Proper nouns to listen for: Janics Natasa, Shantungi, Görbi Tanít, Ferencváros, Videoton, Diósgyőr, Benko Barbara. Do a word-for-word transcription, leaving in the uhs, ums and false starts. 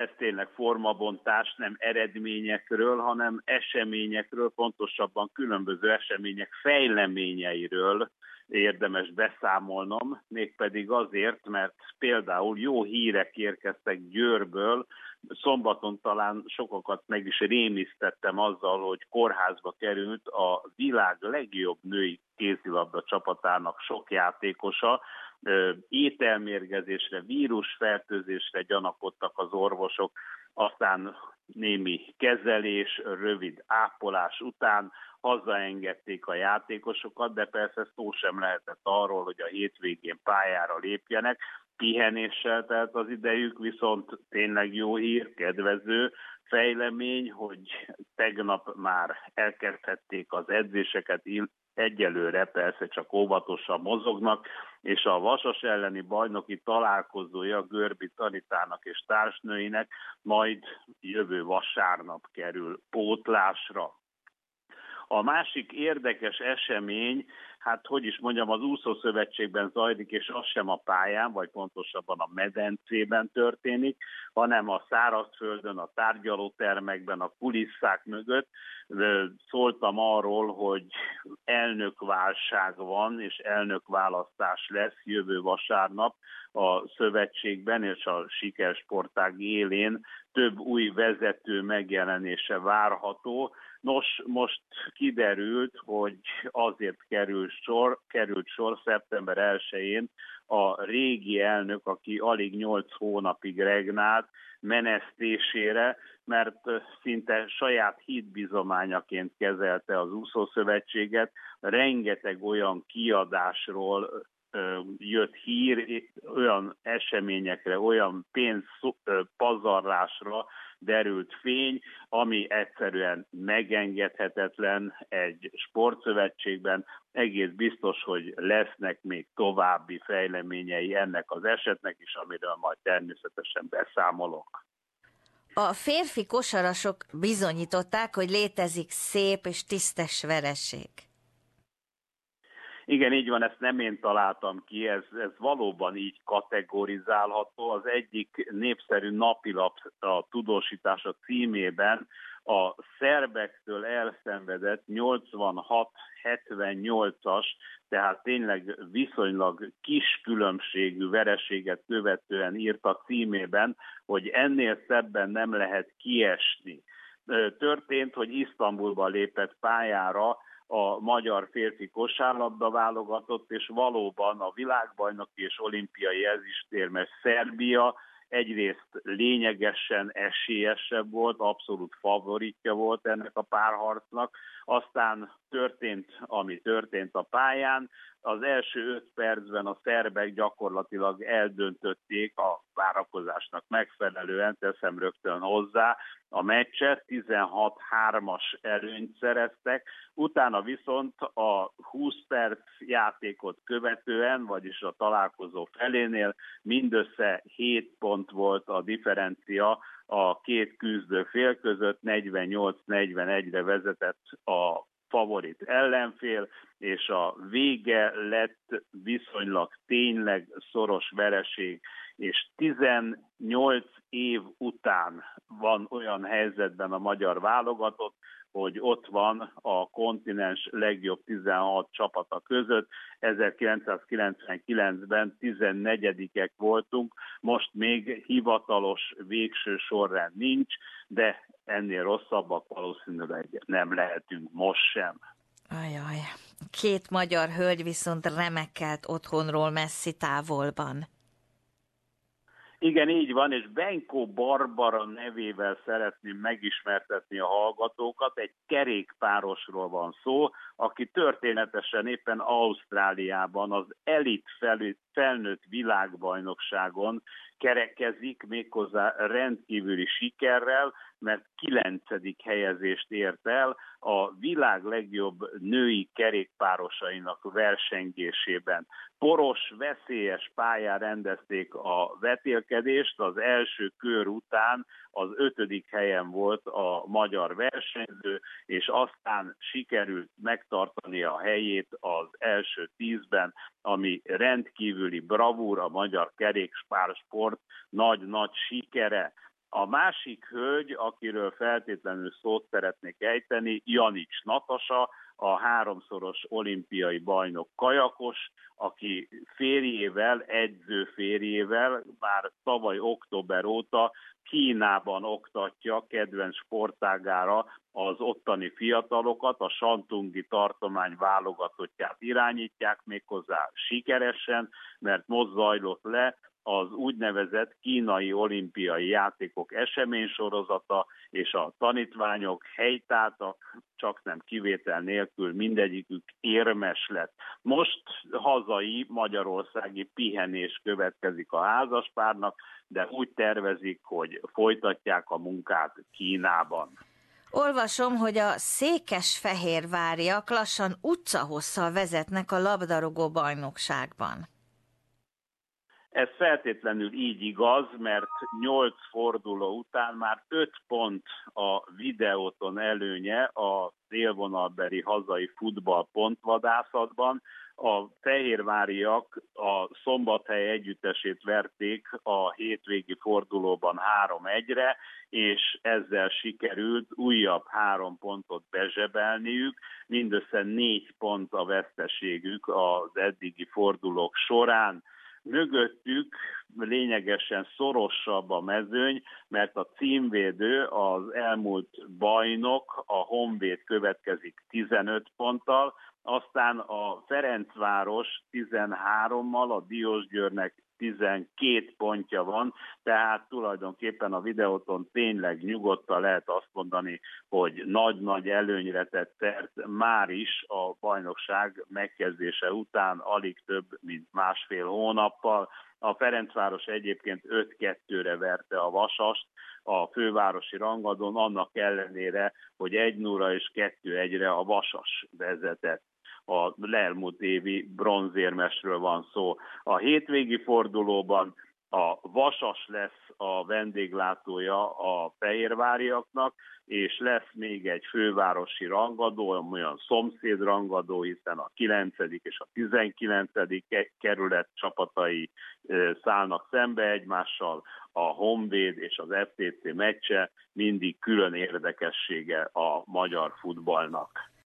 ez tényleg formabontás, nem eredményekről, hanem eseményekről, pontosabban különböző események fejleményeiről érdemes beszámolnom, mégpedig azért, mert például jó hírek érkeztek Győrből. Szombaton talán sokakat meg is rémisztettem azzal, hogy kórházba került a világ legjobb női kézilabda csapatának sok játékosa. Ételmérgezésre, vírusfertőzésre gyanakodtak az orvosok, aztán némi kezelés, rövid ápolás után hazaengedték a játékosokat, de persze szó sem lehetett arról, hogy a hétvégén pályára lépjenek, pihenéssel telt az idejük, viszont tényleg jó hír, kedvező fejlemény, hogy tegnap már elkezdhették az edzéseket, egyelőre persze csak óvatosan mozognak, és a Vasas elleni bajnoki találkozója Görbi Tanítának és társnőinek majd jövő vasárnap kerül pótlásra. A másik érdekes esemény, hát hogy is mondjam, az úszószövetségben zajlik, és az sem a pályán, vagy pontosabban a medencében történik, hanem a szárazföldön, a tárgyalótermekben, a kulisszák mögött. Szóltam arról, hogy elnökválság van, és elnökválasztás lesz jövő vasárnap a szövetségben, és a sikersportág élén több új vezető megjelenése várható. Nos, most kiderült, hogy azért került sor, került sor szeptember elsején a régi elnök, aki alig nyolc hónapig regnált, menesztésére, mert szinte saját hitbizományaként kezelte az úszószövetséget. Rengeteg olyan kiadásról jött hír, olyan eseményekre, olyan pénzpazarlásra derült fény, ami egyszerűen megengedhetetlen egy sportszövetségben. Egész biztos, hogy lesznek még további fejleményei ennek az esetnek is, amiről majd természetesen beszámolok. A férfi kosarasok bizonyították, hogy létezik szép és tisztes vereség. Igen, így van, ezt nem én találtam ki, ez, ez valóban így kategorizálható. Az egyik népszerű napilap a tudósítása címében a szerbektől elszenvedett nyolcvanhat hetvennyolcas, tehát tényleg viszonylag kis különbségű vereséget követően írt a címében, hogy ennél szebben nem lehet kiesni. Történt, hogy Isztambulba lépett pályára a magyar férfi kosárlabda válogatott, és valóban a világbajnoki és olimpiai ezüstérmes Szerbia egyrészt lényegesen esélyesebb volt, abszolút favoritja volt ennek a párharcnak, aztán történt, ami történt a pályán. Az első öt percben a szerbek gyakorlatilag eldöntötték a várakozásnak megfelelően, teszem rögtön hozzá, a meccset, tizenhat hármas előnyt szereztek, utána viszont a húsz perc játékot követően, vagyis a találkozó felénél mindössze hét pont volt a differencia a két küzdő fél között, negyvennyolc negyvenegyre vezetett a favorit ellenfél, és a vége lett viszonylag tényleg szoros vereség, és tizennyolc év után van olyan helyzetben a magyar válogatott, hogy ott van a kontinens legjobb tizenhat csapata között. ezerkilencszázkilencvenkilencben tizennegyedikek voltunk, most még hivatalos végső sorrend nincs, de ennél rosszabbak valószínűleg nem lehetünk most sem. Ajaj, két magyar hölgy viszont remekelt otthonról messzi távolban. Igen, így van, és Benko Barbara nevével szeretném megismertetni a hallgatókat. Egy kerékpárosról van szó, aki történetesen éppen Ausztráliában az elit felnőtt világbajnokságon kerekezik, méghozzá rendkívüli sikerrel, mert kilencedik helyezést ért el a világ legjobb női kerékpárosainak versengésében. Poros, veszélyes pályán rendezték a vetélkedést, az első kör után az ötödik helyen volt a magyar versenyző, és aztán sikerült megtartani a helyét az első tízben, ami rendkívüli bravúr, a magyar kerékpársport nagy-nagy sikere. A másik hölgy, akiről feltétlenül szót szeretnék ejteni, Janics Natasa, a háromszoros olimpiai bajnok kajakos, aki férjével, edző férjével már tavaly október óta Kínában oktatja kedvenc sportágára az ottani fiatalokat, a Shantungi tartomány válogatottját irányítják méghozzá sikeresen, mert most zajlott le az úgynevezett kínai olimpiai játékok eseménysorozata, és a tanítványok helytáltak, csak nem kivétel nélkül mindegyikük érmes lett. Most hazai, magyarországi pihenés következik a házaspárnak, de úgy tervezik, hogy folytatják a munkát Kínában. Olvasom, hogy a székesfehérváriak lassan utcahosszal vezetnek a labdarúgó bajnokságban. Ez feltétlenül így igaz, mert nyolc forduló után már öt pont a Videoton előnye a délvonalbeli hazai futball pontvadászatban. A fehérváriak a Szombathely együttesét verték a hétvégi fordulóban három egyre, és ezzel sikerült újabb három pontot bezsebelniük, mindössze négy pont a veszteségük az eddigi fordulók során. Mögöttük lényegesen szorosabb a mezőny, mert a címvédő, az elmúlt bajnok, a Honvéd következik tizenöt ponttal, aztán a Ferencváros tizenhárommal, a Diósgyőrnek tizenkét pontja van, tehát tulajdonképpen a Videoton tényleg nyugodtan lehet azt mondani, hogy nagy-nagy előnyre tett szert már is a bajnokság megkezdése után alig több, mint másfél hónappal. A Ferencváros egyébként öt kettőre verte a Vasast a fővárosi rangadón, annak ellenére, hogy egy nulla és kettő egyre a Vasas vezetett. A elmúlt évi bronzérmesről van szó. A hétvégi fordulóban a Vasas lesz a vendéglátója a fehérváriaknak, és lesz még egy fővárosi rangadó, olyan szomszéd rangadó, hiszen a kilencedik és a tizenkilencedik kerület csapatai szállnak szembe egymással, a Honvéd és az ef té cé meccse mindig külön érdekessége a magyar futballnak.